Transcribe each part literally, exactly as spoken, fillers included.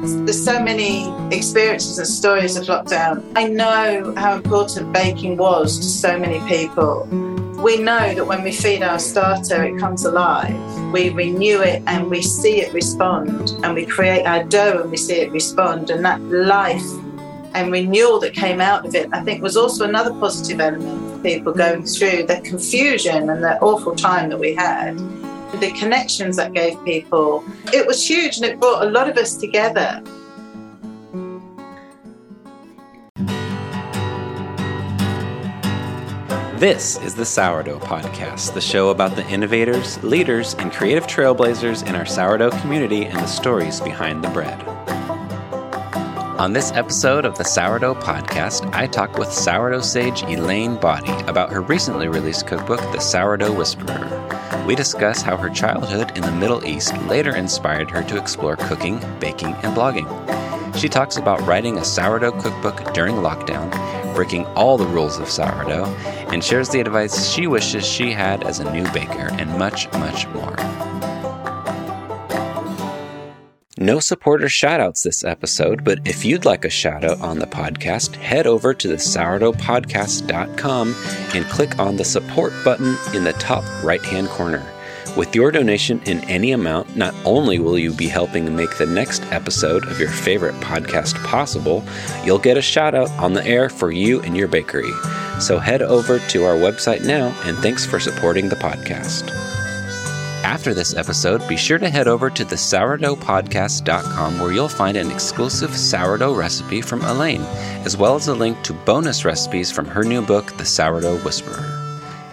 There's so many experiences and stories of lockdown. I know how important baking was to so many people. We know that when we feed our starter, it comes alive. We renew it and we see it respond, and we create our dough and we see it respond, and that life and renewal that came out of it, I think, was also another positive element for people going through the confusion and the awful time that we had. The connections that gave people, it was huge, and it brought a lot of us together. This is the Sourdough Podcast, the show about the innovators, leaders, and creative trailblazers in our sourdough community and the stories behind the bread. On this episode of the Sourdough Podcast, I talk with sourdough sage Elaine Boddy about her recently released cookbook, The Sourdough Whisperer. We discuss how her childhood in the Middle East later inspired her to explore cooking, baking, and blogging. She talks about writing a sourdough cookbook during lockdown, breaking all the rules of sourdough, and shares the advice she wishes she had as a new baker, and much, much more. No supporter shout-outs this episode, but if you'd like a shout-out on the podcast, head over to the sourdough podcast dot com and click on the support button in the top right-hand corner. With your donation in any amount, not only will you be helping make the next episode of your favorite podcast possible, you'll get a shout-out on the air for you and your bakery. So head over to our website now, and thanks for supporting the podcast. After this episode, be sure to head over to the sourdough podcast dot com where you'll find an exclusive sourdough recipe from Elaine, as well as a link to bonus recipes from her new book, The Sourdough Whisperer.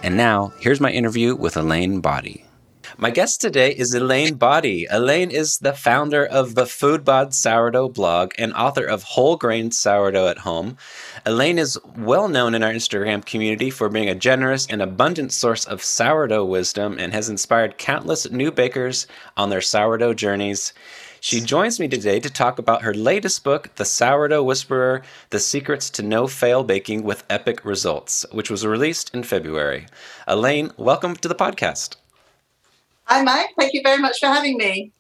And now, here's my interview with Elaine Boddy. My guest today is Elaine Boddy. Elaine is the founder of the Food Bod sourdough blog and author of Whole Grain Sourdough at Home. Elaine is well known in our Instagram community for being a generous and abundant source of sourdough wisdom and has inspired countless new bakers on their sourdough journeys. She joins me today to talk about her latest book, The Sourdough Whisperer, The Secrets to No-Fail Baking with Epic Results, which was released in February. Elaine, welcome to the podcast. Hi, Mike. Thank you very much for having me.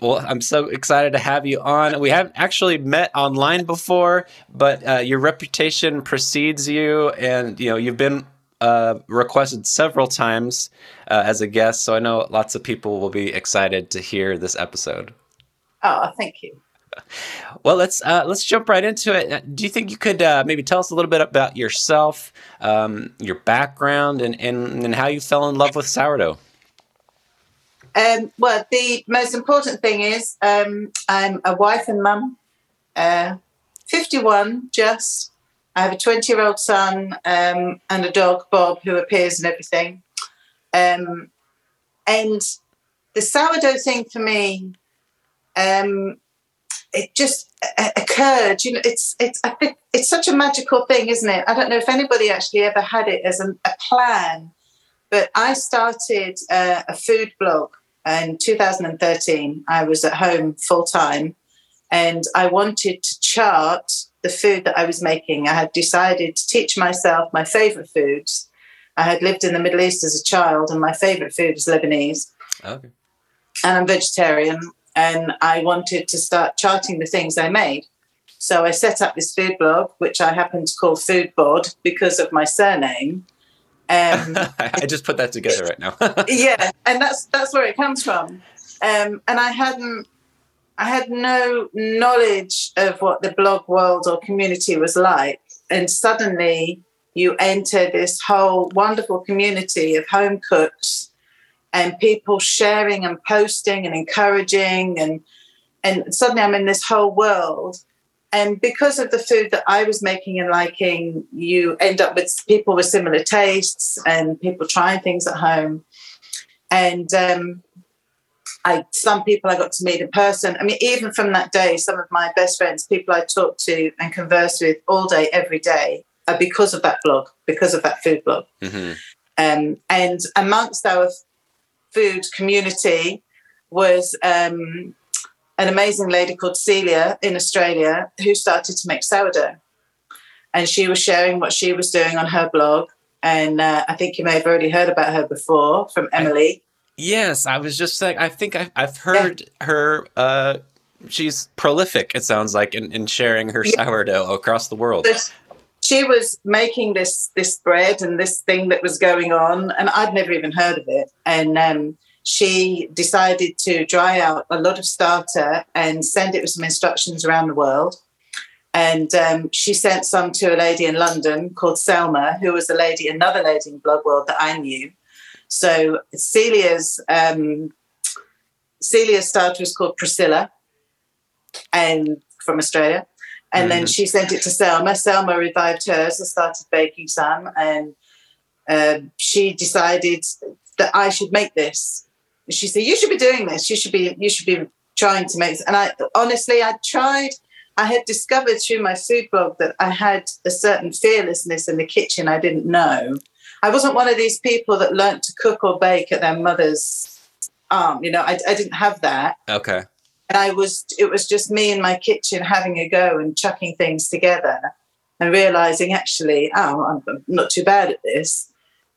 Well, I'm so excited to have you on. We haven't actually met online before, but uh, your reputation precedes you, and you know you've been uh, requested several times uh, as a guest. So I know lots of people will be excited to hear this episode. Oh, thank you. Well, let's uh, let's jump right into it. Do you think you could uh, maybe tell us a little bit about yourself, um, your background, and, and and how you fell in love with sourdough? Um, well, the most important thing is um, I'm a wife and mum, uh, fifty-one just. I have a twenty-year-old son um, and a dog, Bob, who appears in everything. Um, and the sourdough thing for me, um, it just occurred. You know, it's it's I think it's such a magical thing, isn't it? I don't know if anybody actually ever had it as a, a plan, but I started uh, a food blog. In two thousand thirteen, I was at home full-time, and I wanted to chart the food that I was making. I had decided to teach myself my favourite foods. I had lived in the Middle East as a child, and my favourite food is Lebanese. Okay. And I'm vegetarian, and I wanted to start charting the things I made. So I set up this food blog, which I happen to call Food Bod because of my surname. Um, I just put that together right now. Yeah, and that's that's where it comes from. Um, and I hadn't, I had no knowledge of what the blog world or community was like. And suddenly, you enter this whole wonderful community of home cooks and people sharing and posting and encouraging, and and suddenly I'm in this whole world. And because of the food that I was making and liking, you end up with people with similar tastes and people trying things at home. And um, I, some people I got to meet in person. I mean, even from that day, some of my best friends, people I talked to and conversed with all day, every day, are because of that blog, because of that food blog. Mm-hmm. Um, and amongst our food community was... Um, an amazing lady called Celia in Australia who started to make sourdough. And she was sharing what she was doing on her blog. And uh, I think you may have already heard about her before from Emily. I, yes, I was just saying, I think I, I've heard yeah. her uh, she's prolific, it sounds like, in, in sharing her yeah. sourdough across the world. But she was making this this bread and this thing that was going on, and I'd never even heard of it. And um, she decided to dry out a lot of starter and send it with some instructions around the world. And um, she sent some to a lady in London called Selma, who was a lady, another lady in Blog World that I knew. So Celia's um, Celia's starter was called Priscilla, and from Australia. And mm. then she sent it to Selma. Selma revived hers and started baking some. And uh, she decided that I should make this. She said, "You should be doing this. You should be. You should be trying to make this." And I honestly, I tried. I had discovered through my food blog that I had a certain fearlessness in the kitchen I didn't know. I wasn't one of these people that learnt to cook or bake at their mother's arm. You know, I, I didn't have that. Okay. And I was, it was just me in my kitchen having a go and chucking things together and realising, actually, oh, I'm not too bad at this.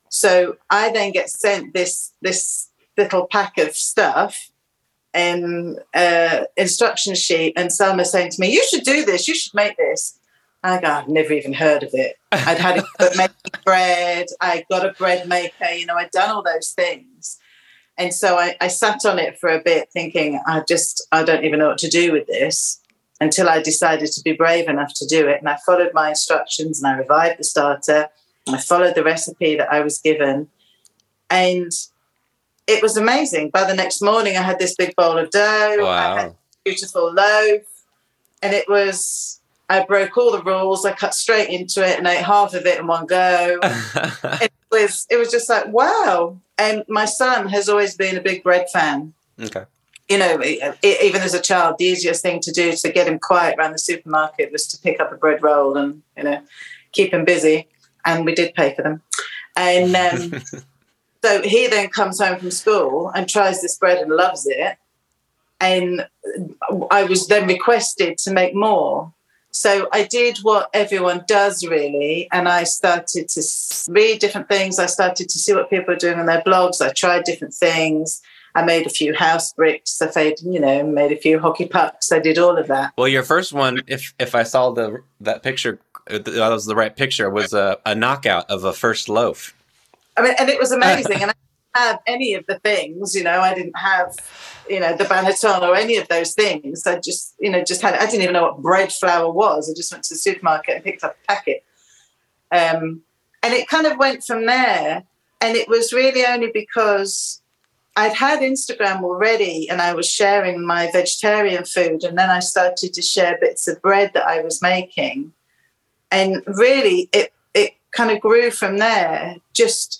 So I then get sent this this little pack of stuff, an uh, instruction sheet, and Selma saying to me, "You should do this, you should make this." I go, "I've never even heard of it." I'd had a go at making bread, I got a bread maker, you know, I'd done all those things. And so I, I sat on it for a bit thinking, I just, I don't even know what to do with this, until I decided to be brave enough to do it. And I followed my instructions and I revived the starter. I followed the recipe that I was given. And it was amazing. By the next morning, I had this big bowl of dough. Wow. I had a beautiful loaf. And it was, I broke all the rules. I cut straight into it and ate half of it in one go. it was it was just like, wow. And my son has always been a big bread fan. Okay. You know, even as a child, the easiest thing to do to get him quiet around the supermarket was to pick up a bread roll and, you know, keep him busy. And we did pay for them. And um so he then comes home from school and tries this bread and loves it. And I was then requested to make more. So I did what everyone does, really. And I started to read different things. I started to see what people are doing on their blogs. I tried different things. I made a few house bricks. I made, you know, made a few hockey pucks. I did all of that. Well, your first one, if if I saw the that picture, that was the right picture, was a, a knockout of a first loaf. I mean, and it was amazing. And I didn't have any of the things, you know, I didn't have, you know, the banneton or any of those things. I just, you know, just had, I didn't even know what bread flour was. I just went to the supermarket and picked up a packet. Um, and it kind of went from there. And it was really only because I'd had Instagram already and I was sharing my vegetarian food. And then I started to share bits of bread that I was making. And really, it, it kind of grew from there. Just,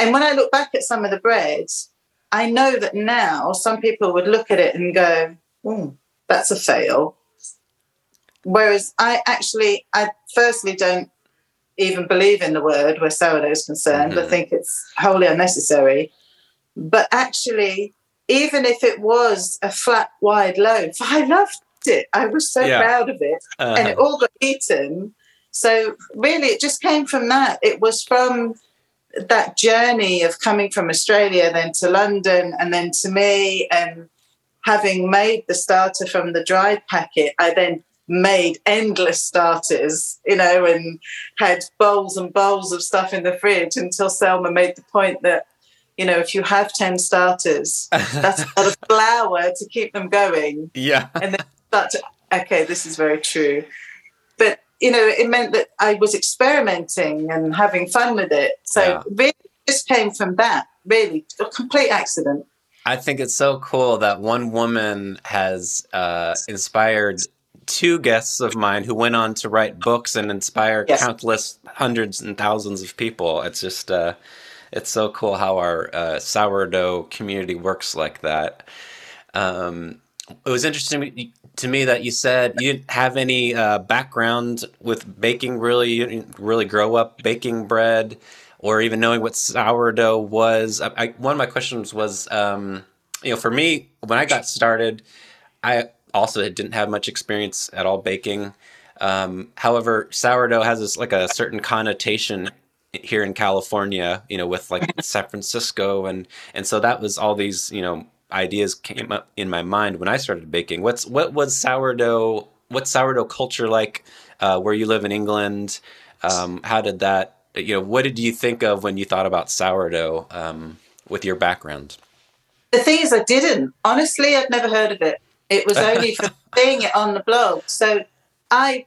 and when I look back at some of the breads, I know that now some people would look at it and go, mm, that's a fail. Whereas I actually, I firstly don't even believe in the word where sourdough is concerned. Mm-hmm. I think it's wholly unnecessary. But actually, even if it was a flat, wide loaf, I loved it. I was so yeah. proud of it. Uh-huh. And it all got eaten. So really, it just came from that. It was from that journey of coming from Australia then to London and then to me, and having made the starter from the dried packet, I then made endless starters, you know, and had bowls and bowls of stuff in the fridge until Selma made the point that, you know, if you have ten starters, that's a lot of flour to keep them going. Yeah. And then start to, okay, this is very true. But you know, it meant that I was experimenting and having fun with it. So yeah. really just came from that, really, a complete accident. I think it's so cool that one woman has uh, inspired two guests of mine who went on to write books and inspire yes. countless hundreds and thousands of people. It's just, uh, it's so cool how our uh, sourdough community works like that. Um, it was interesting to me that you said you didn't have any uh, background with baking, really. You didn't really grow up baking bread or even knowing what sourdough was. I, I, one of my questions was, um, you know, for me, when I got started, I also didn't have much experience at all baking. Um, however, sourdough has this, like a certain connotation here in California, you know, with like San Francisco. And, and so that was all these, you know, ideas came up in my mind when I started baking. What's what was sourdough? What's sourdough culture like uh, where you live in England? Um, how did that? You know, what did you think of when you thought about sourdough um, with your background? The thing is, I didn't. Honestly, I'd never heard of it. It was only for seeing it on the blog. So I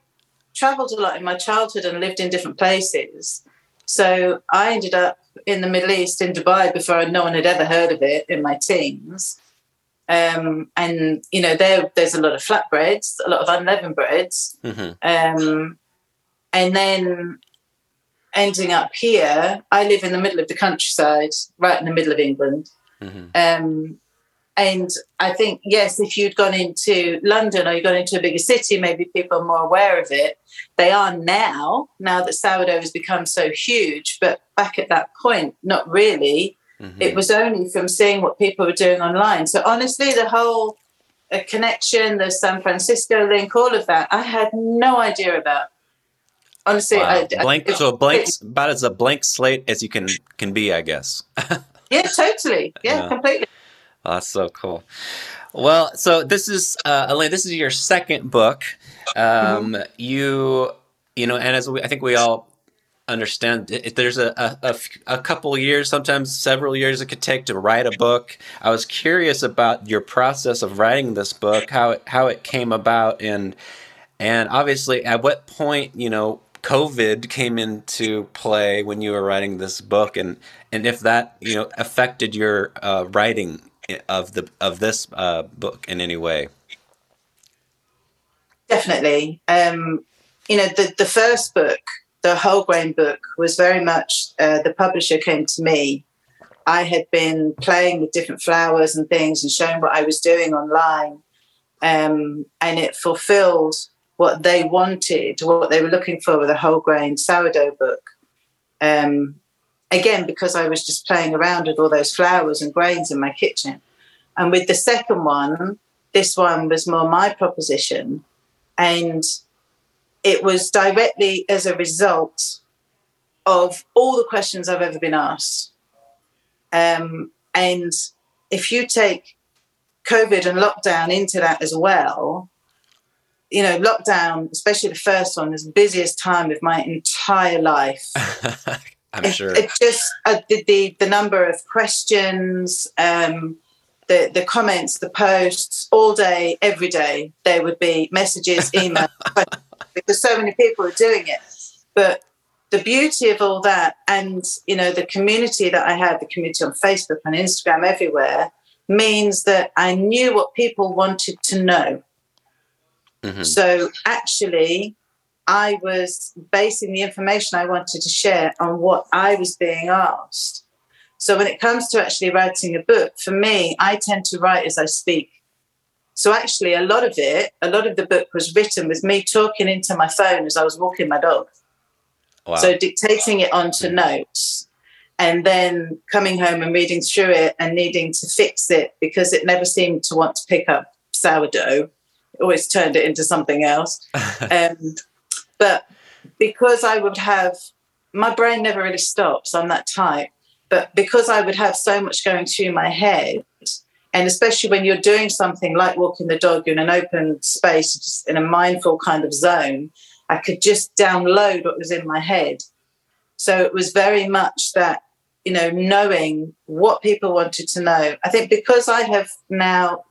travelled a lot in my childhood and lived in different places. So I ended up in the Middle East, in Dubai, before no one had ever heard of it in my teens. Um, and, you know, there there's a lot of flatbreads, a lot of unleavened breads. Mm-hmm. Um, and then ending up here, I live in the middle of the countryside, right in the middle of England. Mm-hmm. Um, and I think, yes, if you'd gone into London or you'd gone into a bigger city, maybe people are more aware of it. They are now, now that sourdough has become so huge. But back at that point, not really. Mm-hmm. It was only from seeing what people were doing online. So honestly, the whole uh, connection, the San Francisco link, all of that, I had no idea about. Honestly, wow. I, blank, I, so a blank, it, about as a blank slate as you can, can be, I guess. Yeah, totally. Yeah, yeah. Completely. Oh, that's so cool. Well, so this is, uh, Elaine, this is your second book. Um, mm-hmm. You, you know, and as we, I think we all understand, it, there's a, a, a couple years, sometimes several years it could take to write a book. I was curious about your process of writing this book, how it, how it came about, and, and obviously at what point, you know, COVID came into play when you were writing this book, and, and if that, you know, affected your uh, writing of the of this uh, book in any way. Definitely. Um, you know, the, the first book, the whole grain book, was very much uh, the publisher came to me. I had been playing with different flours and things and showing what I was doing online, um, and it fulfilled what they wanted, what they were looking for with a whole grain sourdough book. Um Again, because I was just playing around with all those flours and grains in my kitchen. And with the second one, this one was more my proposition. And it was directly as a result of all the questions I've ever been asked. Um, and if you take COVID and lockdown into that as well, you know, lockdown, especially the first one, was the busiest time of my entire life. I'm sure. It, it just uh, the, the the number of questions, um, the the comments, the posts, all day, every day. There would be messages, emails, because so many people were doing it. But the beauty of all that, and you know, the community that I had, the community on Facebook and Instagram, everywhere, means that I knew what people wanted to know. Mm-hmm. So actually, I was basing the information I wanted to share on what I was being asked. So when it comes to actually writing a book, for me, I tend to write as I speak. So actually a lot of it, a lot of the book was written with me talking into my phone as I was walking my dog. Wow. So dictating it onto notes and then coming home and reading through it and needing to fix it because it never seemed to want to pick up sourdough. It always turned it into something else. Um But because I would have, my brain never really stops, I'm that type, but because I would have so much going through my head, and especially when you're doing something like walking the dog in an open space, just in a mindful kind of zone, I could just download what was in my head. So it was very much that, you know, knowing what people wanted to know. I think because I have now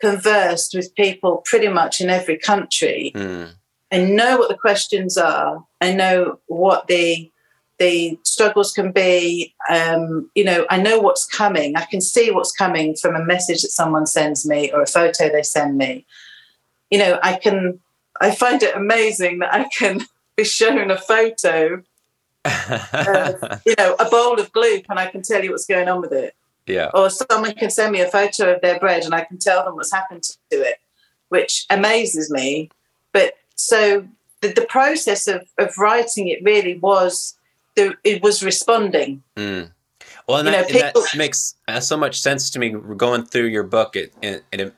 conversed with people pretty much in every country, mm. and know what the questions are, I know what the the struggles can be, um, you know, I know what's coming. I can see what's coming from a message that someone sends me or a photo they send me. You know, I can, I find it amazing that I can be shown a photo, of, you know, a bowl of gloop and I can tell you what's going on with it. Yeah. Or someone can send me a photo of their bread and I can tell them what's happened to it, which amazes me. But so the, the process of, of writing it really was, the, it was responding. Mm. Well, and, that, know, people, and that makes uh, so much sense to me going through your book it, and, and it,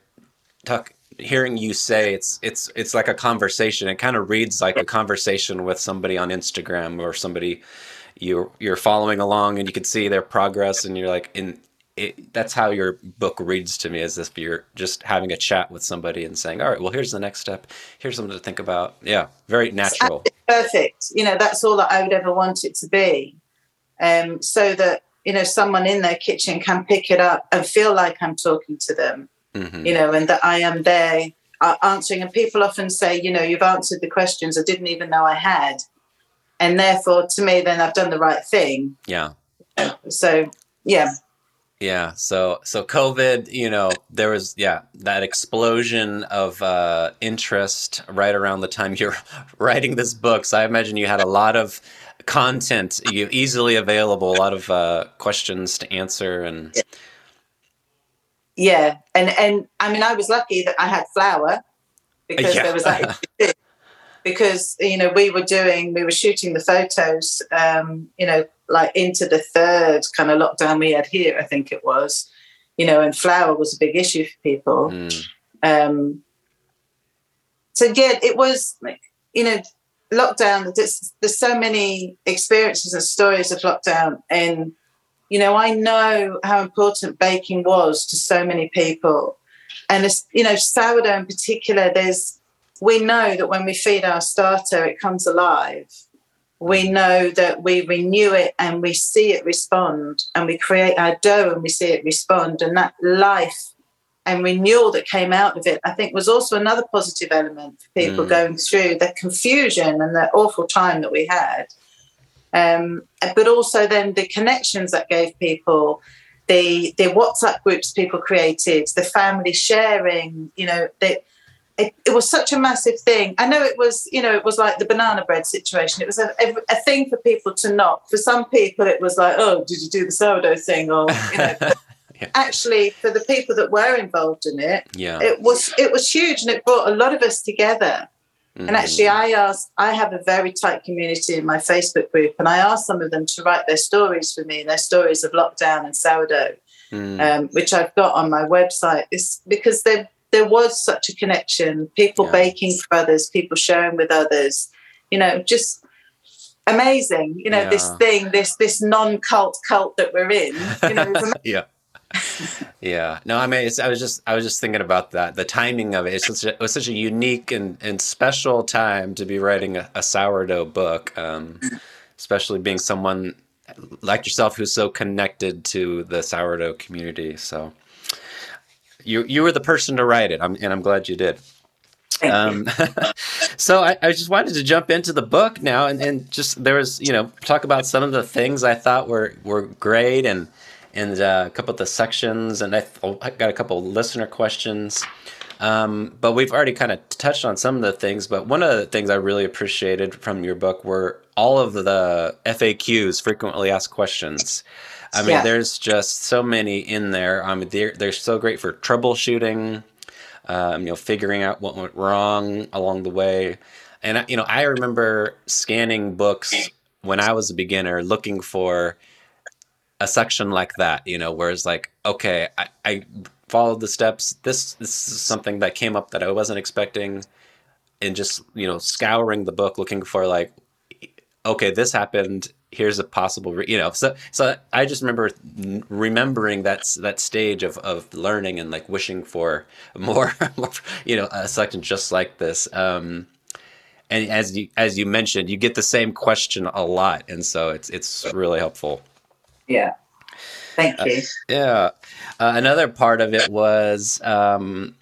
talk, hearing you say it's it's it's like a conversation. It kind of reads like a conversation with somebody on Instagram or somebody you're, you're following along and you can see their progress and you're like, in, it, that's how your book reads to me, as if you're just having a chat with somebody and saying, all right, well, here's the next step. Here's something to think about. Yeah, very natural. Perfect. You know, that's all that I would ever want it to be. Um, so that, you know, someone in their kitchen can pick it up and feel like I'm talking to them, mm-hmm. you know, and that I am there answering. And people often say, you know, you've answered the questions I didn't even know I had. And therefore, to me, then I've done the right thing. Yeah. So, yeah. Yeah. So, so COVID, you know, there was, yeah, that explosion of uh, interest right around the time you're writing this book. So I imagine you had a lot of content you easily available, a lot of uh, questions to answer. And yeah. yeah. And, and I mean, I was lucky that I had flour because yeah. there was that. Because, you know, we were doing, we were shooting the photos, um, you know, like into the third kind of lockdown we had here, I think it was, you know, and flour was a big issue for people. Mm. Um, so, yeah, it was, you know, lockdown, there's, there's so many experiences and stories of lockdown. And, you know, I know how important baking was to so many people. And, it's, you know, sourdough in particular, there's, we know that when we feed our starter, it comes alive. We know that we renew it and we see it respond, and we create our dough and we see it respond. And that life and renewal that came out of it, I think, was also another positive element for people mm. going through the confusion and the awful time that we had. Um, but also then the connections that gave people, the, the WhatsApp groups people created, the family sharing, you know, the It, it was such a massive thing. I know it was, you know, it was like the banana bread situation. It was a, a, a thing for people to knock. For some people, it was like, oh, did you do the sourdough thing? Or, you know, yeah. actually, for the people that were involved in it, yeah. it was it was huge, and it brought a lot of us together. Mm-hmm. And actually, I asked, I have a very tight community in my Facebook group, and I asked some of them to write their stories for me, their stories of lockdown and sourdough, mm. um, which I've got on my website. It's because they're there was such a connection, people yeah. baking for others, people sharing with others, you know, just amazing. You know, yeah. this thing, this this non-cult cult that we're in. You know, yeah. yeah. No, I mean, it's, I was just I was just thinking about that, the timing of it. It's such a, it was such a unique and, and special time to be writing a, a sourdough book, um, especially being someone like yourself who's so connected to the sourdough community, so... You you were the person to write it, I'm, and I'm glad you did. Um, so I, I just wanted to jump into the book now, and, and just there was, you know, talk about some of the things I thought were, were great, and and uh, a couple of the sections, and I, th- I got a couple of listener questions. Um, but we've already kind of touched on some of the things, but one of the things I really appreciated from your book were all of the F A Qs, frequently asked questions. I mean, yeah. there's just so many in there. I mean, they're, they're so great for troubleshooting, um, you know, figuring out what went wrong along the way. And, you know, I remember scanning books when I was a beginner looking for a section like that, you know, where it's like, okay, I, I followed the steps. This, this is something that came up that I wasn't expecting. And just, you know, scouring the book, looking for like, okay, this happened. Here's a possible, re- you know, so, so I just remember remembering that, that stage of, of learning and like wishing for more, you know, a selection just like this. Um, and as you, as you mentioned, you get the same question a lot. And so it's, it's really helpful. Yeah. Thank you. Uh, yeah. Uh, another part of it was, um,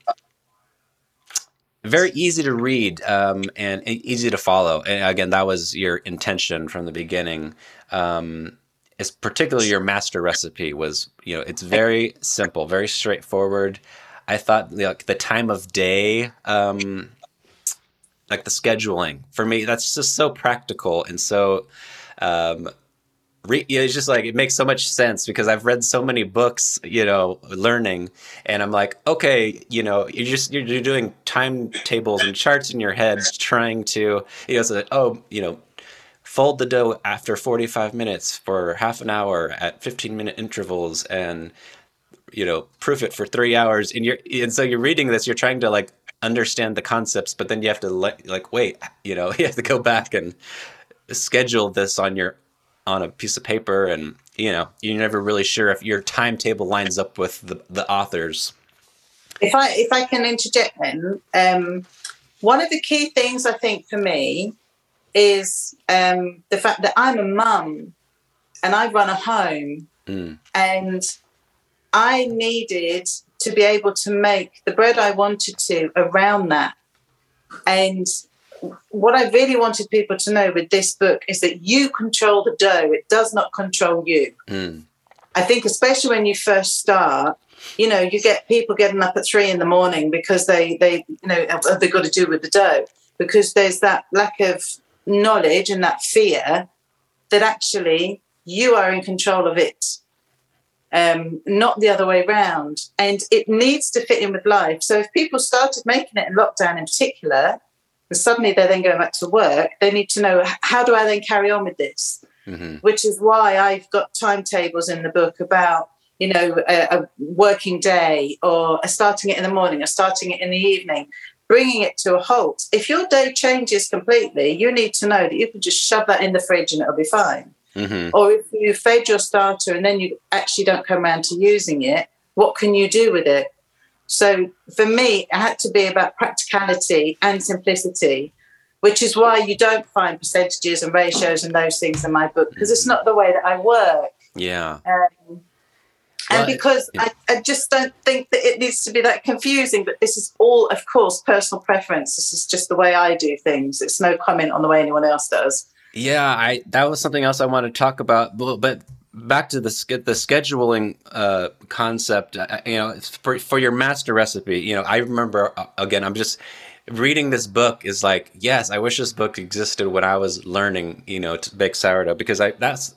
very easy to read um, and easy to follow. And again, that was your intention from the beginning. Um, it's particularly your master recipe was, you know, it's very simple, very straightforward. I thought like the time of day, um, like the scheduling for me, that's just so practical. And so um, re- it's just like, it makes so much sense because I've read so many books, you know, learning, and I'm like, okay, you know, you're just, you're, you're doing timetables and charts in your head, trying to, you know, so that, oh, you know, fold the dough after forty-five minutes for half an hour at fifteen minute intervals and, you know, proof it for three hours. And you're, and so you're reading this, you're trying to like understand the concepts, but then you have to like, like, wait, you know, you have to go back and schedule this on your on a piece of paper, and you know, you're never really sure if your timetable lines up with the, the authors. If I if I can interject then, um, one of the key things I think for me is um, the fact that I'm a mum and I run a home, mm. and I needed to be able to make the bread I wanted to around that. And what I really wanted people to know with this book is that you control the dough. It does not control you. Mm. I think especially when you first start, you know, you get people getting up at three in the morning because they, they you know, have they got to do with the dough? Because there's that lack of knowledge and that fear that actually you are in control of it, um, not the other way around. And it needs to fit in with life. So if people started making it in lockdown in particular, and suddenly they're then going back to work, they need to know, how do I then carry on with this? Mm-hmm. Which is why I've got timetables in the book about, you know, a, a working day or a starting it in the morning or starting it in the evening, bringing it to a halt. If your day changes completely, you need to know that you can just shove that in the fridge and it'll be fine. Mm-hmm. Or if you fed your starter and then you actually don't come around to using it, what can you do with it? So for me, it had to be about practicality and simplicity, which is why you don't find percentages and ratios and those things in my book, because it's not the way that I work. Yeah. Um, and well, because it, it, I, I just don't think that it needs to be that confusing, but this is all, of course, personal preference. This is just the way I do things. It's no comment on the way anyone else does. Yeah, I that was something else I want to talk about, but back to the the scheduling uh, concept, uh, you know, for, for your master recipe, you know, I remember, uh, again, I'm just reading this book is like, yes, I wish this book existed when I was learning, you know, to bake sourdough, because I that's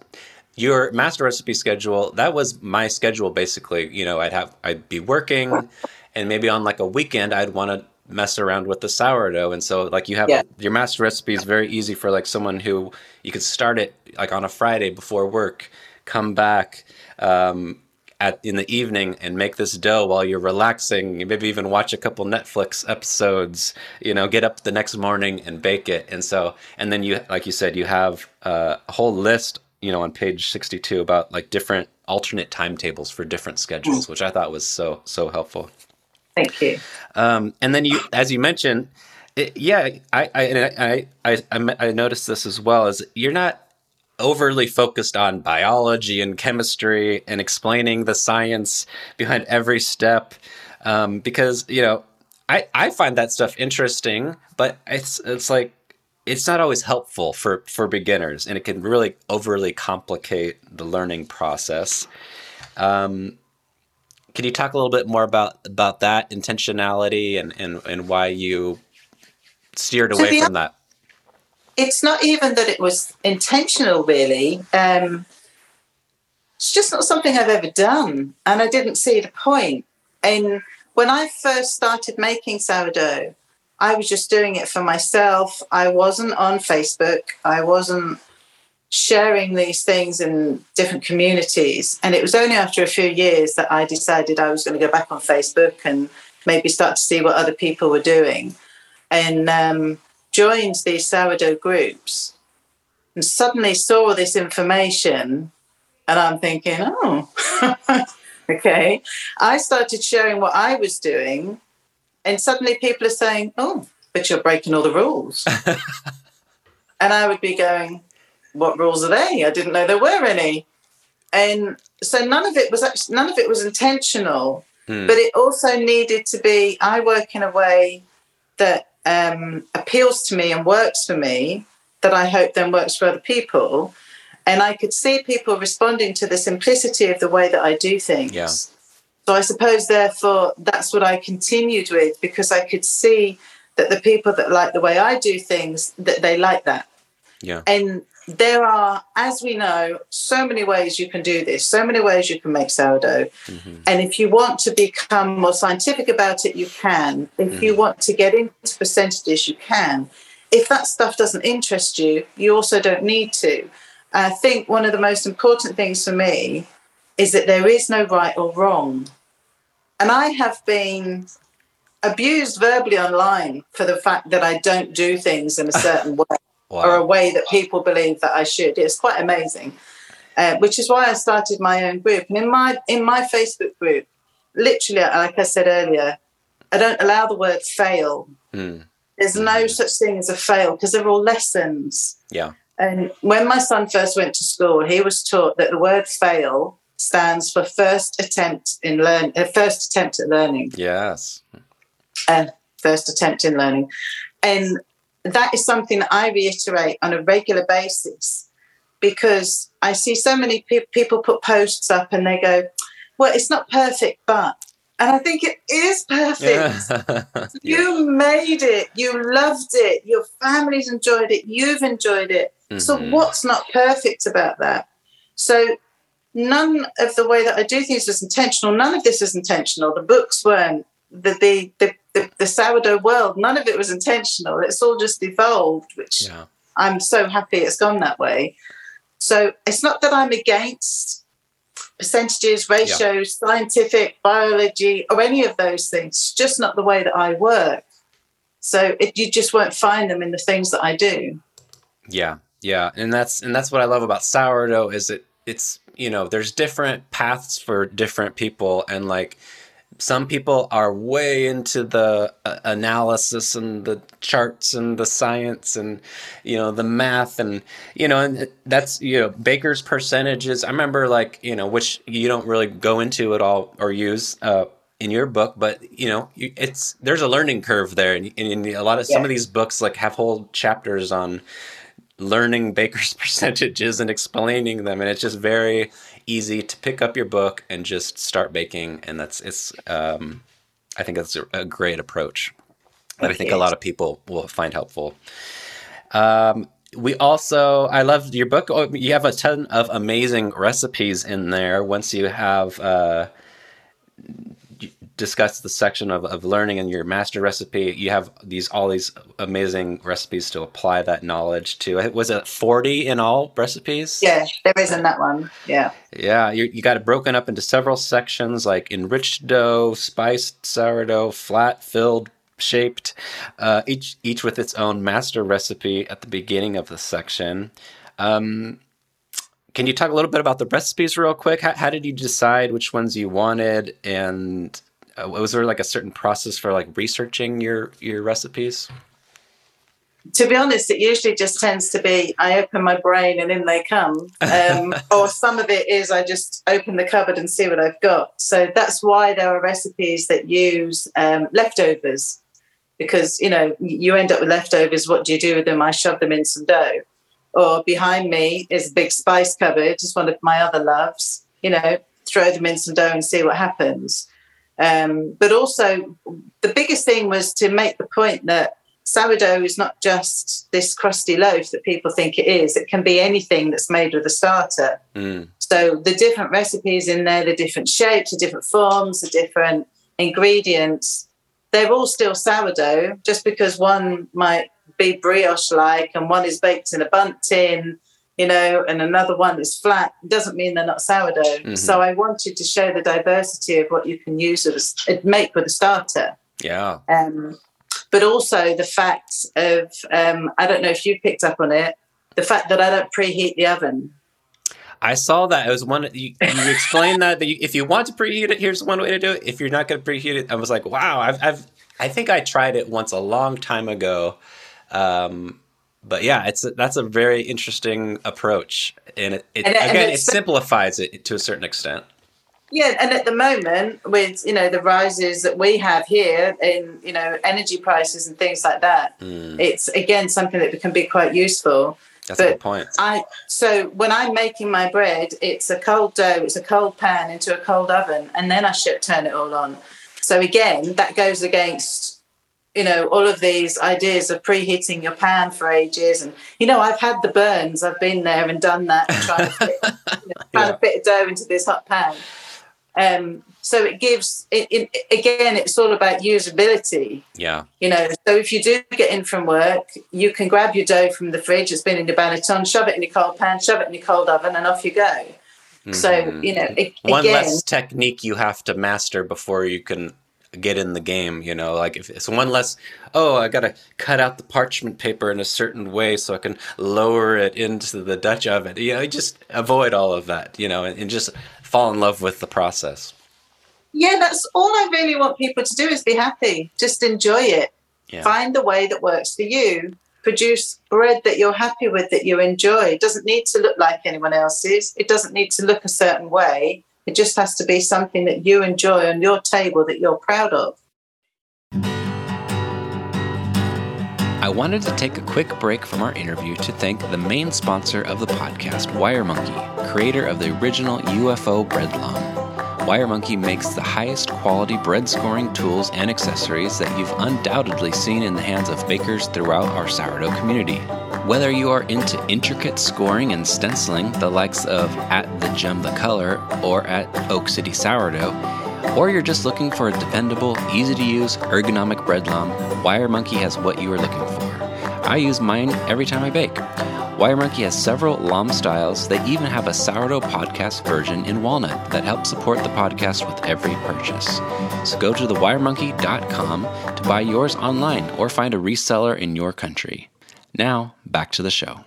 your master recipe schedule. That was my schedule, basically. You know, I'd have, I'd be working, and maybe on like a weekend, I'd want to mess around with the sourdough. And so like you have yeah. your master recipe is very easy for like someone who you could start it like on a Friday before work, come back um, at in the evening and make this dough while you're relaxing, maybe even watch a couple Netflix episodes, you know, get up the next morning and bake it. And so, and then you, like you said, you have uh, a whole list, you know, on page sixty-two about like different alternate timetables for different schedules, which I thought was so, so helpful. Thank you. Um, and then you, as you mentioned, it, yeah, I, I, I, I, I noticed this as well, is you're not overly focused on biology and chemistry and explaining the science behind every step. Um, because, you know, I, I find that stuff interesting, but it's, it's like, it's not always helpful for, for beginners, and it can really overly complicate the learning process. Um, Can you talk a little bit more about, about that intentionality and, and, and why you steered away from that? It's not even that it was intentional, really. Um, it's just not something I've ever done, and I didn't see the point. And when I first started making sourdough, I was just doing it for myself. I wasn't on Facebook. I wasn't sharing these things in different communities, and it was only after a few years that I decided I was going to go back on Facebook and maybe start to see what other people were doing, and um, joined these sourdough groups and suddenly saw this information, and I'm thinking, oh, okay. I started sharing what I was doing, and suddenly people are saying, oh, but you're breaking all the rules. And I would be going, what rules are they? I didn't know there were any. And so none of it was actually, none of it was intentional, hmm. but it also needed to be, I work in a way that um, appeals to me and works for me, that I hope then works for other people. And I could see people responding to the simplicity of the way that I do things. Yeah. So I suppose, therefore, that's what I continued with, because I could see that the people that like the way I do things, that they like that. Yeah. And there are, as we know, so many ways you can do this, so many ways you can make sourdough. Mm-hmm. And if you want to become more scientific about it, you can. If mm-hmm. you want to get into percentages, you can. If that stuff doesn't interest you, you also don't need to. I think one of the most important things for me is that there is no right or wrong. And I have been abused verbally online for the fact that I don't do things in a certain way. Wow. Or a way that people believe that I should. It's quite amazing. uh, which is why I started my own group. And in my in my Facebook group, literally, like I said earlier, I don't allow the word fail. Mm. There's no such thing as a fail because they're all lessons. Yeah. And when my son first went to school, he was taught that the word fail stands for first attempt in learn, uh, first attempt at learning. Yes. Uh, first attempt in learning. And that is something that I reiterate on a regular basis because I see so many pe- people put posts up and they go, well, it's not perfect, but... And I think it is perfect. Yeah. You made it. You loved it. Your family's enjoyed it. You've enjoyed it. Mm-hmm. So what's not perfect about that? So none of the way that I do things was intentional. None of this is intentional. The books weren't. The the the, the, the sourdough world, none of it was intentional. It's all just evolved, which yeah. I'm so happy it's gone that way. So it's not that I'm against percentages, ratios, yeah. scientific, biology, or any of those things, just not the way that I work. So it, you just won't find them in the things that I do. Yeah, yeah. And that's and that's what I love about sourdough is it it's, you know, there's different paths for different people. And like some people are way into the uh, analysis and the charts and the science and, you know, the math and, you know, and that's, you know, baker's percentages. I remember like, you know, which you don't really go into at all or use uh, in your book, but, you know, you, it's, there's a learning curve there. And, and a lot of, yeah. some of these books like have whole chapters on learning baker's percentages and explaining them. And it's just very easy to pick up your book and just start baking. And that's, it's, um, I think that's a, a great approach that I think a lot of people will find helpful. Um, we also, I love your book. Oh, you have a ton of amazing recipes in there. Once you have, uh, discussed the section of, of learning and your master recipe, you have these, all these amazing recipes to apply that knowledge to. Was it forty in all recipes? Yeah, there is in that one. Yeah. Yeah. You, you got it broken up into several sections like enriched dough, spiced sourdough, flat, filled, shaped, uh, each, each with its own master recipe at the beginning of the section. Um, Can you talk a little bit about the recipes real quick? How, how did you decide which ones you wanted? And uh, was there like a certain process for like researching your, your recipes? To be honest, it usually just tends to be, I open my brain and in they come. Um, or some of it is I just open the cupboard and see what I've got. So that's why there are recipes that use um, leftovers because, you know, you end up with leftovers. What do you do with them? I shove them in some dough. Or behind me is a big spice cupboard, just one of my other loves, you know, throw them in some dough and see what happens. Um, but also the biggest thing was to make the point that sourdough is not just this crusty loaf that people think it is. It can be anything that's made with a starter. Mm. So the different recipes in there, the different shapes, the different forms, the different ingredients, they're all still sourdough just because one might be brioche-like and one is baked in a bunt tin, you know, and another one is flat, it doesn't mean they're not sourdough. Mm-hmm. So I wanted to show the diversity of what you can use with a, make with a starter. Yeah. Um, but also the fact of, um, I don't know if you picked up on it, the fact that I don't preheat the oven. I saw that. It was one, you, you explained that, that you, if you want to preheat it, here's one way to do it. If you're not going to preheat it, I was like, wow, I've, I've, I think I tried it once a long time ago. Um, but yeah, it's a, that's a very interesting approach, and it, it and, again and it simplifies it to a certain extent. Yeah, and at the moment, with you know the rises that we have here in you know energy prices and things like that, mm. it's again something that can be quite useful. That's but a good point. I so when I'm making my bread, it's a cold dough, it's a cold pan into a cold oven, and then I should turn it all on. So again, that goes against. You know, all of these ideas of preheating your pan for ages. And, you know, I've had the burns. I've been there and done that and tried to fit, you know, yeah. to fit a dough into this hot pan. Um, so it gives, it, it, again, it's all about usability. Yeah. You know, so if you do get in from work, you can grab your dough from the fridge. It's been in your banneton, shove it in your cold pan, shove it in your cold oven, and off you go. Mm-hmm. So, you know, it, one again, less technique you have to master before you can get in the game, you know, like if it's one less, oh, I gotta cut out the parchment paper in a certain way so I can lower it into the Dutch oven. You know, just avoid all of that, you know, and, and just fall in love with the process. Yeah, that's all I really want people to do is be happy. Just enjoy it. Yeah. Find the way that works for you. Produce bread that you're happy with, that you enjoy. It doesn't need to look like anyone else's. It doesn't need to look a certain way. It just has to be something that you enjoy on your table that you're proud of. I wanted to take a quick break from our interview to thank the main sponsor of the podcast, Wire Monkey, creator of the original U F O bread lawn. Wire Monkey makes the highest quality bread scoring tools and accessories that you've undoubtedly seen in the hands of bakers throughout our sourdough community. Whether you are into intricate scoring and stenciling, the likes of at the Gem the Color or at Oak City Sourdough, or you're just looking for a dependable, easy-to-use, ergonomic bread loam, Wire Monkey has what you are looking for. I use mine every time I bake. Wire Monkey has several loam styles. They even have a sourdough podcast version in walnut that helps support the podcast with every purchase. So go to the wire monkey dot com to buy yours online or find a reseller in your country. Now, back to the show.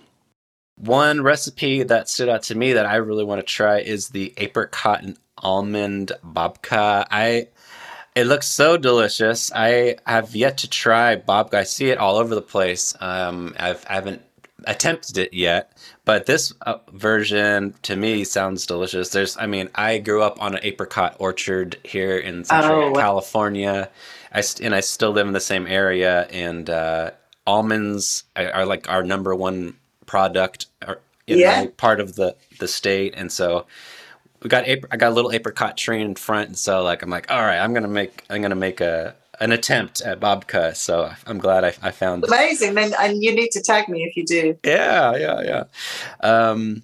One recipe that stood out to me that I really want to try is the apricot and almond babka. I, it looks so delicious. I have yet to try babka. I see it all over the place. Um, I've, I haven't attempted it yet, but this uh, version to me sounds delicious. There's, I mean, I grew up on an apricot orchard here in Central oh. California, I st- and I still live in the same area, and uh, almonds are, are like our number one product in yeah. my part of the, the state. And so we got, apr- I got a little apricot tree in front. And so like, I'm like, all right, I'm going to make, I'm going to make a, an attempt at babka. So I'm glad I, I found amazing. Then and you need to tag me if you do. Yeah. Yeah. Yeah. Um,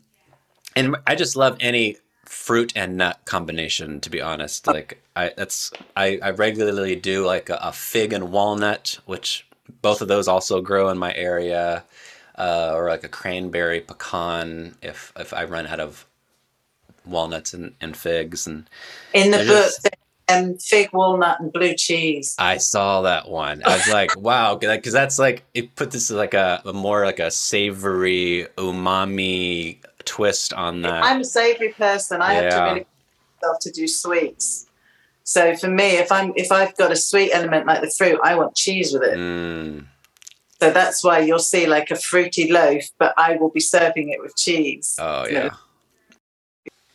and I just love any fruit and nut combination, to be honest. Like I, that's, I, I regularly do like a, a fig and walnut, which both of those also grow in my area, uh, or like a cranberry pecan if if I run out of walnuts and, and figs. And in the just, book, um, fig, walnut, and blue cheese. I saw that one. I was like, wow, because that's like, it put this like a, a more like a savory umami twist on that. I'm a savory person. I yeah. have to really push myself to do sweets. So for me, if I'm if I've got a sweet element like the fruit, I want cheese with it. Mm. So that's why you'll see like a fruity loaf, but I will be serving it with cheese. Oh yeah.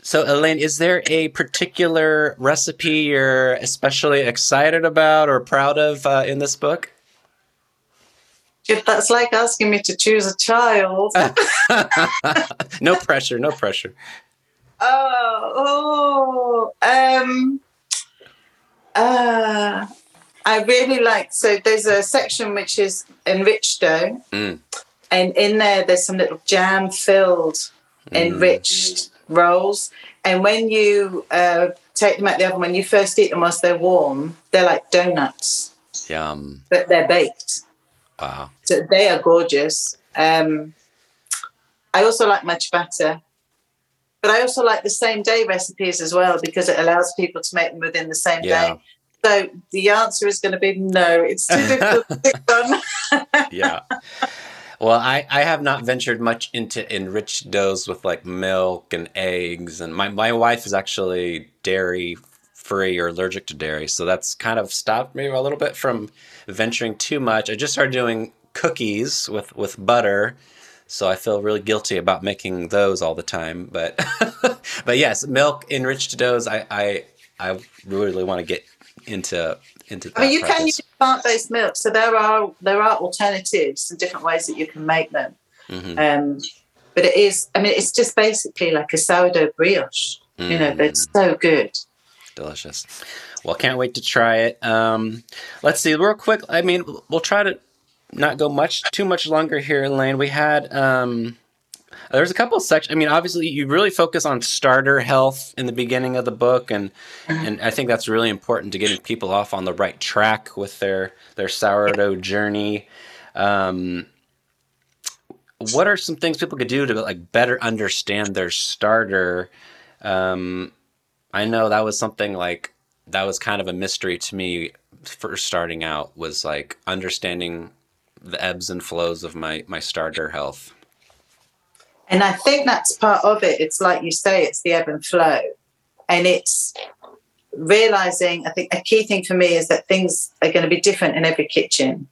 So Elaine, is there a particular recipe you're especially excited about or proud of uh, in this book? If that's like asking me to choose a child. No pressure. No pressure. Oh. Oh. Um. Uh, I really like, so there's a section which is enriched dough, mm. and in there there's some little jam-filled mm. enriched rolls, and when you uh, take them out the oven, when you first eat them whilst they're warm, they're like donuts. Yum. But they're baked. Wow. So they are gorgeous. Um, I also like my ciabatta. But I also like the same day recipes as well because it allows people to make them within the same yeah. day. So the answer is going to be no. It's too difficult to pick one. Yeah. Well, I, I have not ventured much into enriched doughs with like milk and eggs. And my, my wife is actually dairy free or allergic to dairy. So that's kind of stopped me a little bit from venturing too much. I just started doing cookies with, with butter. So I feel really guilty about making those all the time, but but yes, milk enriched doughs. I I, I really want to get into into. That I mean, you practice. Can use plant-based milk, so there are there are alternatives and different ways that you can make them. Mm-hmm. Um, but it is, I mean, it's just basically like a sourdough brioche. Mm. You know, it's so good. Delicious. Well, can't wait to try it. Um, let's see, real quick. I mean, we'll try to. Not go much too much longer here, Elaine. We had um, there's a couple of sections. I mean, obviously, you really focus on starter health in the beginning of the book, and and I think that's really important to getting people off on the right track with their their sourdough journey. Um, what are some things people could do to like better understand their starter? Um, I know that was something like that was kind of a mystery to me first starting out, was like understanding the ebbs and flows of my, my starter health. And I think that's part of it. It's like you say, it's the ebb and flow. And it's realizing, I think a key thing for me is that things are going to be different in every kitchen.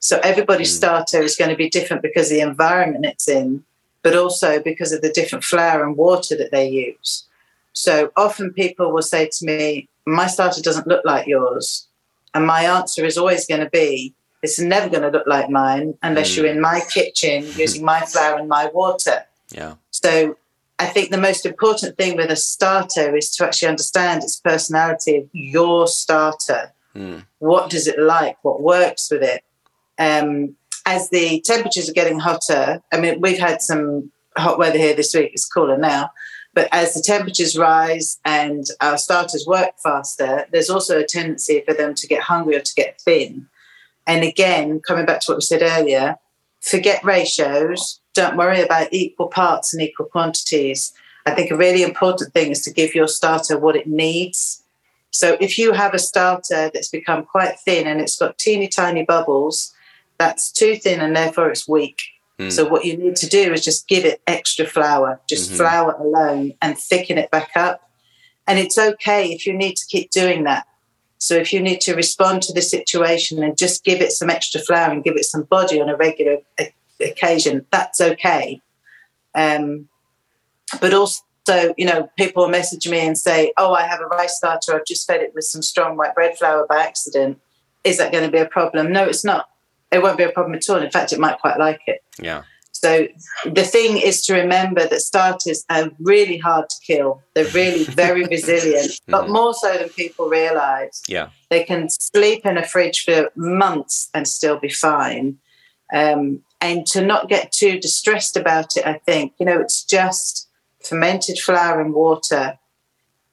So everybody's mm. starter is going to be different because of the environment it's in, but also because of the different flour and water that they use. So often people will say to me, my starter doesn't look like yours. And my answer is always going to be, it's never going to look like mine unless mm. you're in my kitchen using my flour and my water. Yeah. So I think the most important thing with a starter is to actually understand its personality of your starter. Mm. What does it like? What works with it? Um, as the temperatures are getting hotter, I mean, we've had some hot weather here this week. It's cooler now. But as the temperatures rise and our starters work faster, there's also a tendency for them to get hungry or to get thin. And again, coming back to what we said earlier, forget ratios. Don't worry about equal parts and equal quantities. I think a really important thing is to give your starter what it needs. So if you have a starter that's become quite thin and it's got teeny tiny bubbles, that's too thin and therefore it's weak. Mm. So what you need to do is just give it extra flour, just mm-hmm. flour alone, and thicken it back up. And it's okay if you need to keep doing that. So if you need to respond to the situation and just give it some extra flour and give it some body on a regular occasion, that's okay. Um, but also, you know, people message me and say, oh, I have a rice starter. I've just fed it with some strong white bread flour by accident. Is that going to be a problem? No, it's not. It won't be a problem at all. In fact, it might quite like it. Yeah. So the thing is to remember that starters are really hard to kill. They're really very resilient, but mm. more so than people realize. Yeah. They can sleep in a fridge for months and still be fine. Um, and to not get too distressed about it, I think, you know, it's just fermented flour and water.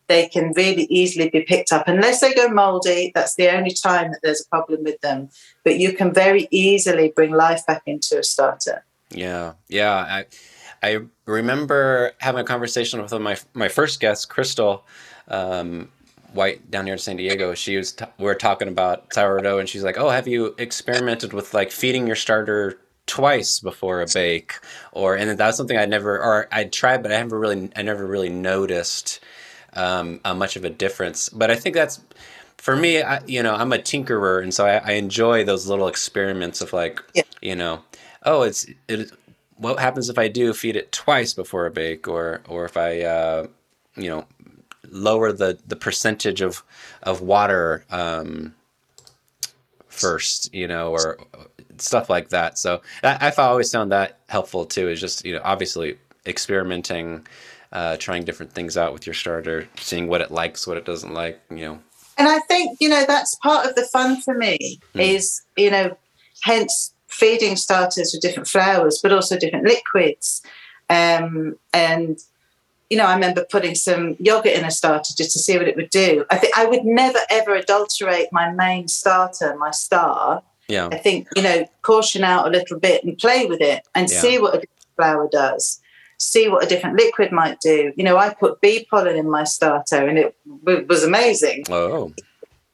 They can really easily be picked up. Unless they go mouldy, that's the only time that there's a problem with them. But you can very easily bring life back into a starter. Yeah. Yeah. I I remember having a conversation with my my first guest, Crystal um, White, down here in San Diego. She was t- we were talking about sourdough, and she's like, oh, have you experimented with like feeding your starter twice before a bake? Or and that was something I never or I tried, but I never really I never really noticed um, uh, much of a difference. But I think that's for me. I, you know, I'm a tinkerer, and so I, I enjoy those little experiments of like, yeah. you know. Oh, it's it. What happens if I do feed it twice before a bake, or or if I, uh, you know, lower the, the percentage of of water um, first, you know, or stuff like that. So I, I always found that helpful too. Is just, you know, obviously experimenting, uh, trying different things out with your starter, seeing what it likes, what it doesn't like, you know. And I think, you know, that's part of the fun for me. Mm. Is, you know, hence feeding starters with different flours, but also different liquids. Um, and, you know, I remember putting some yogurt in a starter just to see what it would do. I think I would never, ever adulterate my main starter, my star. Yeah. I think, you know, portion out a little bit and play with it and yeah. see what a different flour does, see what a different liquid might do. You know, I put bee pollen in my starter and it w- was amazing. Oh.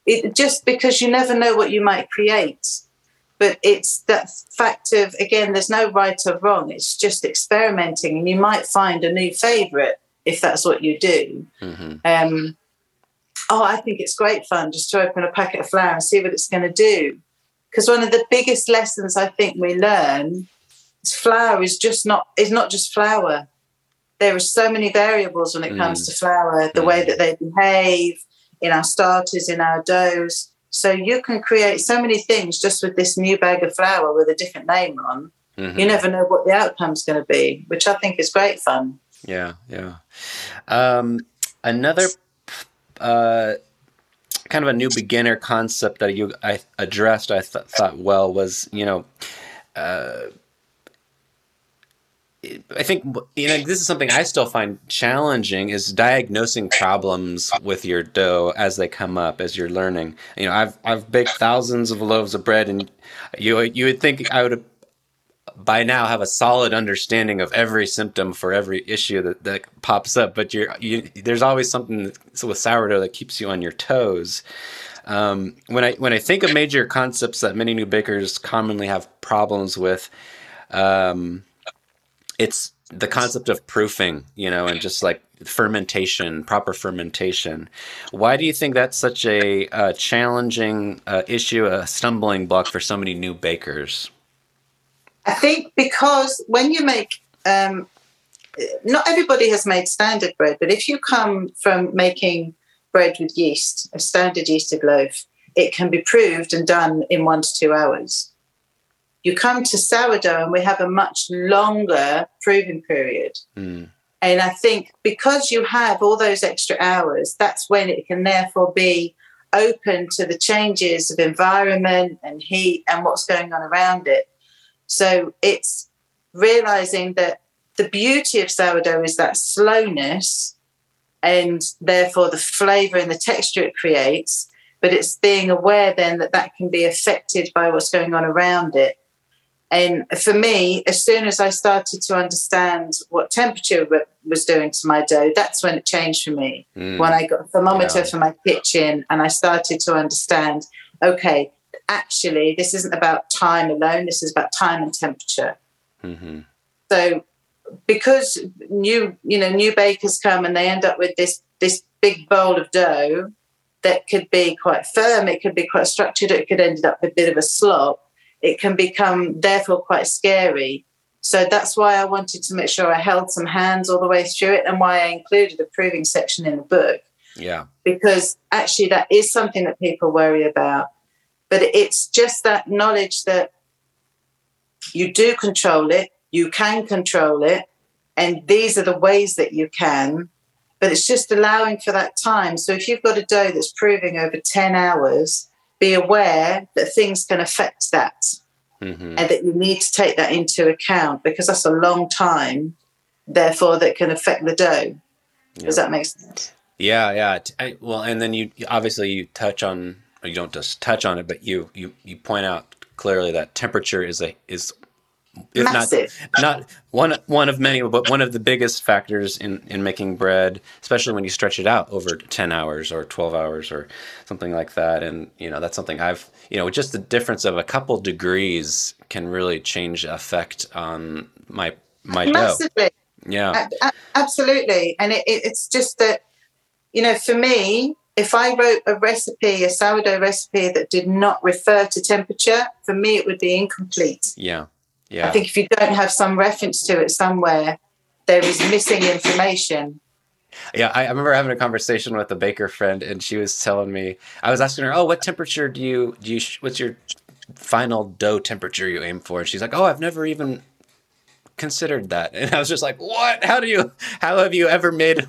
It, just because you never know what you might create. But it's that fact of, again, there's no right or wrong. It's just experimenting. And you might find a new favourite if that's what you do. Mm-hmm. Um, oh, I think it's great fun just to open a packet of flour and see what it's going to do. Because one of the biggest lessons I think we learn is flour is just not, is not just flour. There are so many variables when it mm. comes to flour, the mm. way that they behave, in our starters, in our doughs. So you can create so many things just with this new bag of flour with a different name on. Mm-hmm. You never know what the outcome's going to be, which I think is great fun. Yeah, yeah. Um, another uh, kind of a new beginner concept that you I addressed, I th- thought, well, was, you know, uh, I think, you know, this is something I still find challenging, is diagnosing problems with your dough as they come up, as you're learning. You know, I've I've baked thousands of loaves of bread, and you you would think I would have by now have a solid understanding of every symptom for every issue that, that pops up, but you're, you, there's always something with sourdough that keeps you on your toes. Um, when I when I think of major concepts that many new bakers commonly have problems with, um, it's the concept of proofing, you know, and just like fermentation, proper fermentation. Why do you think that's such a uh, challenging uh, issue, a stumbling block for so many new bakers? I think because when you make, um, not everybody has made standard bread, but if you come from making bread with yeast, a standard yeasted loaf, it can be proved and done in one to two hours. You come to sourdough and we have a much longer proving period. Mm. And I think because you have all those extra hours, that's when it can therefore be open to the changes of environment and heat and what's going on around it. So it's realizing that the beauty of sourdough is that slowness and therefore the flavor and the texture it creates, but it's being aware then that that can be affected by what's going on around it. And for me, as soon as I started to understand what temperature was doing to my dough, that's when it changed for me. Mm. When I got a thermometer yeah. for my kitchen and I started to understand, okay, actually, this isn't about time alone. This is about time and temperature. Mm-hmm. So because new, you know, new bakers come and they end up with this, this big bowl of dough that could be quite firm. It could be quite structured. It could end up with a bit of a slop. It can become, therefore, quite scary. So that's why I wanted to make sure I held some hands all the way through it and why I included a proving section in the book. Yeah. Because actually that is something that people worry about. But it's just that knowledge that you do control it, you can control it, and these are the ways that you can. But it's just allowing for that time. So if you've got a dough that's proving over ten hours, be aware that things can affect that mm-hmm. and that you need to take that into account because that's a long time, therefore, that can affect the dough. Yeah. Does that make sense? Yeah, yeah. I, well, and then you obviously you touch on, or you don't just touch on it, but you you, you point out clearly that temperature is a is if massive. Not, not one one of many, but one of the biggest factors in, in making bread, especially when you stretch it out over ten hours or twelve hours or something like that. And, you know, that's something I've, you know, just the difference of a couple degrees can really change the effect on my, my Massively. dough. Yeah, a- a- absolutely. And it, it, it's just that, you know, for me, if I wrote a recipe, a sourdough recipe that did not refer to temperature, for me, it would be incomplete. Yeah. Yeah. I think if you don't have some reference to it somewhere, there is missing information. Yeah, I, I remember having a conversation with a baker friend, and she was telling me, I was asking her, "Oh, what temperature do you do? You, what's your final dough temperature you aim for?" And she's like, "Oh, I've never even considered that." And I was just like, "What? How do you? How have you ever made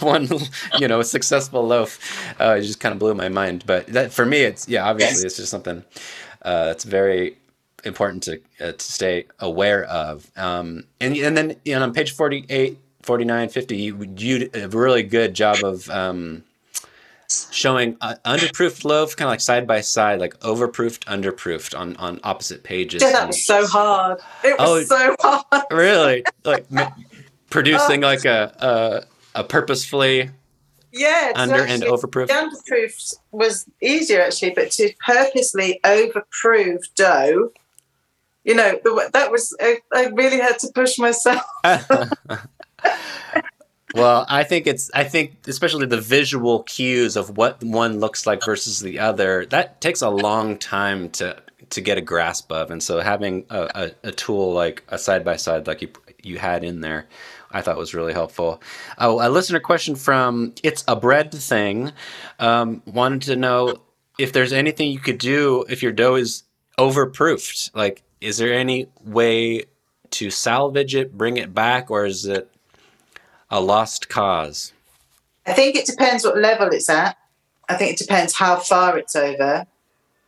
one, you know, successful loaf?" Uh, it just kind of blew my mind. But that for me, it's yeah, obviously, yes. it's just something uh, that's very important to, uh, to stay aware of. Um, and, and then, you know, on page forty-eight, forty-nine, fifty, you, you did a really good job of um, showing uh, underproofed loaf, kind of like side by side, like overproofed, underproofed on, on opposite pages. Yeah, that was so hard. It was oh, so hard. Really? Like ma- producing oh. like a, a, a purposefully yeah, under actually, and overproofed. The underproofed was easier actually, but to purposely overproof dough, you know, that was, I, I really had to push myself. Well, I think it's, I think especially the visual cues of what one looks like versus the other, that takes a long time to, to get a grasp of. And so having a, a, a tool like a side-by-side like you you had in there, I thought was really helpful. Oh, a listener question from It's a Bread Thing um, wanted to know if there's anything you could do if your dough is overproofed, like, is there any way to salvage it, bring it back, or is it a lost cause? I think it depends what level it's at. I think it depends how far it's over,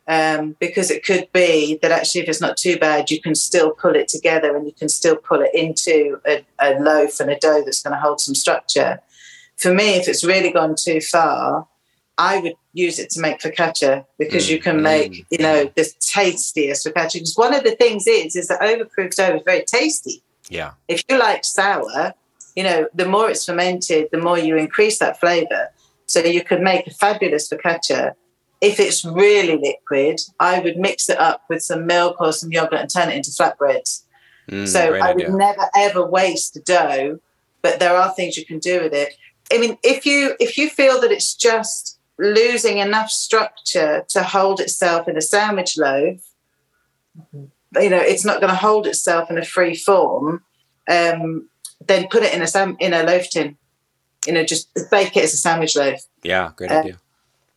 um, because it could be that actually if it's not too bad, you can still pull it together and you can still pull it into a, a loaf and a dough that's going to hold some structure. For me, if it's really gone too far, I would use it to make focaccia, because mm. you can make, mm. you know, the tastiest focaccia. Because one of the things is, is that overcooked dough is very tasty. Yeah. If you like sour, you know, the more it's fermented, the more you increase that flavour. So you could make a fabulous focaccia. If it's really liquid, I would mix it up with some milk or some yogurt and turn it into flatbreads. Mm, so I idea. would never, ever waste the dough, but there are things you can do with it. I mean, if you if you feel that it's just losing enough structure to hold itself in a sandwich loaf, mm-hmm. you know, it's not going to hold itself in a free form, um, then put it in a sam- in a loaf tin. You know, just bake it as a sandwich loaf. Yeah, great uh, idea.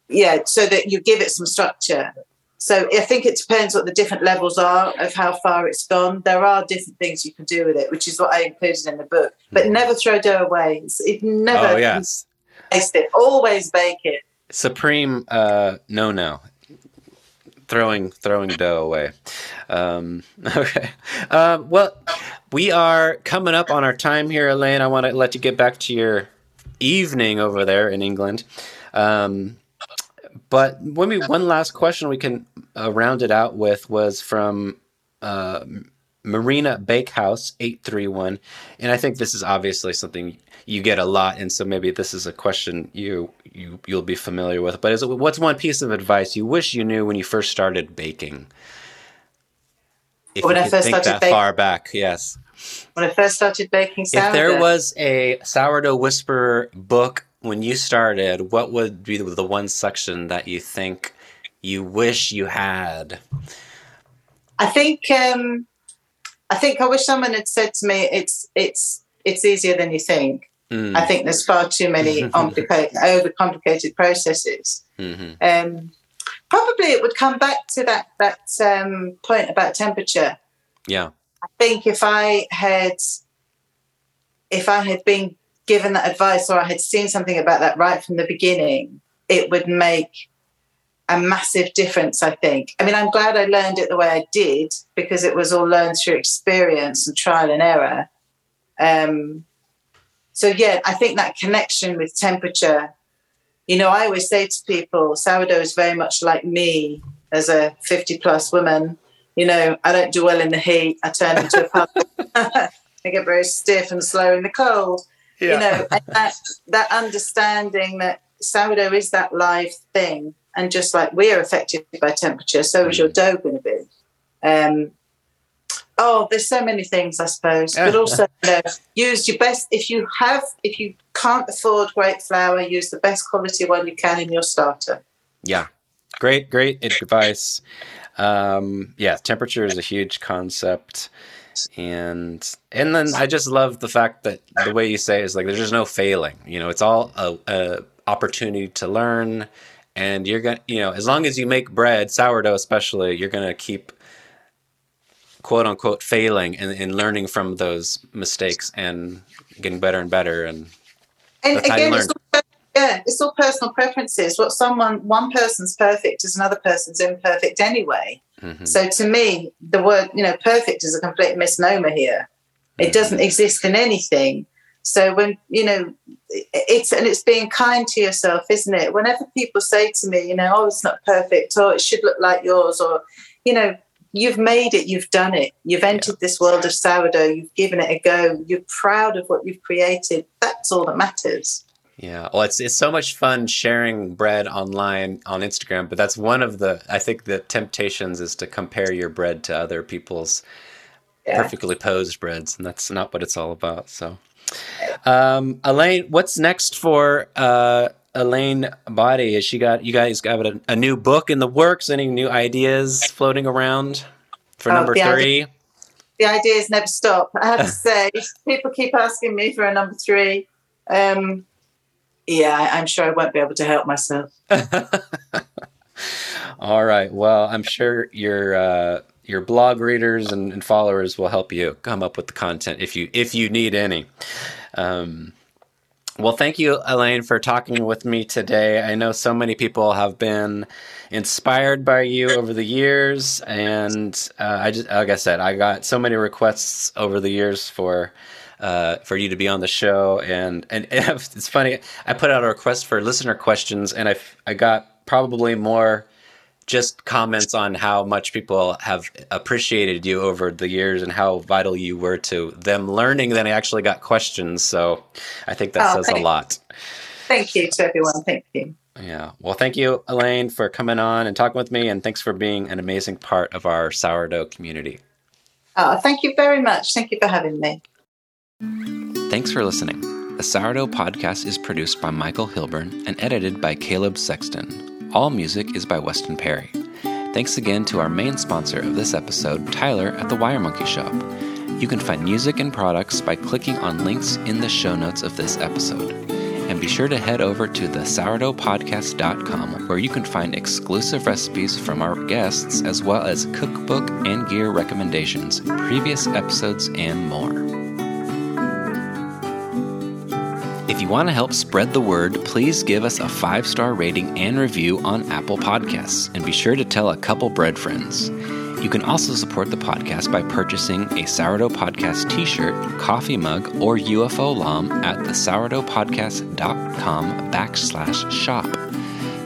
Yeah, so that you give it some structure. So I think it depends what the different levels are of how far it's gone. There are different things you can do with it, which is what I included in the book. But mm. never throw dough away. It's, it never oh, yes. waste it. Always bake it. Supreme uh, no-no. Throwing throwing dough away. Um, okay. Uh, well, we are coming up on our time here, Elaine. I want to let you get back to your evening over there in England. Um But when we, one last question we can uh, round it out with was from uh, Marina Bakehouse eight three one. And I think this is obviously something you get a lot. And so maybe this is a question you, you, you'll be familiar with. But is it, what's one piece of advice you wish you knew when you first started baking? If when you I first think started that baking, far back, yes. When I first started baking sourdough. If there was a Sourdough Whisperer book when you started, what would be the one section that you think you wish you had? I think um, I think I wish someone had said to me, "It's it's it's easier than you think." Mm. I think there's far too many complicated, overcomplicated processes. Mm-hmm. Um, probably it would come back to that that um, point about temperature. Yeah, I think if I had if I had been given that advice, or I had seen something about that right from the beginning, it would make a massive difference, I think. I mean, I'm glad I learned it the way I did, because it was all learned through experience and trial and error. Um, so, yeah, I think that connection with temperature, you know, I always say to people, sourdough is very much like me as a fifty-plus woman. You know, I don't do well in the heat. I turn into a pumpkin. I get very stiff and slow in the cold. Yeah. You know, and that, that understanding that sourdough is that live thing, and just like we are affected by temperature, so is mm. your dough going to be. Um, oh, there's so many things, I suppose. But also, you know, use your best. If you have, if you can't afford great flour, use the best quality one you can in your starter. Yeah, great, great advice. Um, yeah, temperature is a huge concept. And and then I just love the fact that the way you say is like there's just no failing. You know, it's all a, a opportunity to learn, and you're gonna, you know, as long as you make bread, sourdough especially, you're gonna keep quote unquote failing and, and learning from those mistakes and getting better and better. And, and that's again, how you learn. It's all, yeah, it's all personal preferences. What someone one person's perfect is another person's imperfect anyway. Mm-hmm. So to me, the word, you know, perfect is a complete misnomer here. It mm-hmm. doesn't exist in anything. So when, you know, it's, and it's being kind to yourself, isn't it? Whenever people say to me, you know, oh, it's not perfect, or it should look like yours, or, you know, you've made it, you've done it. You've entered yeah. this world of sourdough. You've given it a go. You're proud of what you've created. That's all that matters. Yeah. Well, it's it's so much fun sharing bread online on Instagram, but that's one of the, I think the temptations is to compare your bread to other people's yeah. perfectly posed breads, and that's not what it's all about. So, um, Elaine, what's next for uh, Elaine Boddy? Has she got, you guys got a, a new book in the works? Any new ideas floating around for oh, number the three? Idea, the ideas never stop. I have to say, people keep asking me for a number three. Um, Yeah, I'm sure I won't be able to help myself. All right. Well, I'm sure your uh, your blog readers and, and followers will help you come up with the content if you if you need any. Um, well, thank you, Elaine, for talking with me today. I know so many people have been inspired by you over the years, and uh, I just, like I said, I got so many requests over the years for. Uh, for you to be on the show, and, and and it's funny. I put out a request for listener questions, and I I got probably more just comments on how much people have appreciated you over the years and how vital you were to them learning than I actually got questions. So I think that oh, says a lot. Thank you to everyone. Thank you. Yeah. Well, thank you, Elaine, for coming on and talking with me. And thanks for being an amazing part of our sourdough community. Oh, thank you very much. Thank you for having me. Thanks for listening. The Sourdough Podcast is produced by Michael Hilburn and edited by Caleb Sexton. All music is by Weston Perry. Thanks again to our main sponsor of this episode, Tyler at the Wire Monkey Shop. You can find music and products by clicking on links in the show notes of this episode. And be sure to head over to the sourdough podcast dot com where you can find exclusive recipes from our guests as well as cookbook and gear recommendations, previous episodes, and more. If you want to help spread the word, please give us a five-star rating and review on Apple Podcasts, and be sure to tell a couple bread friends. You can also support the podcast by purchasing a Sourdough Podcast t-shirt, coffee mug, or U F O lom at the sourdough podcast dot com backslash shop.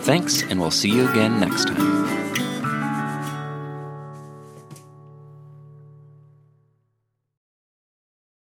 Thanks, and we'll see you again next time.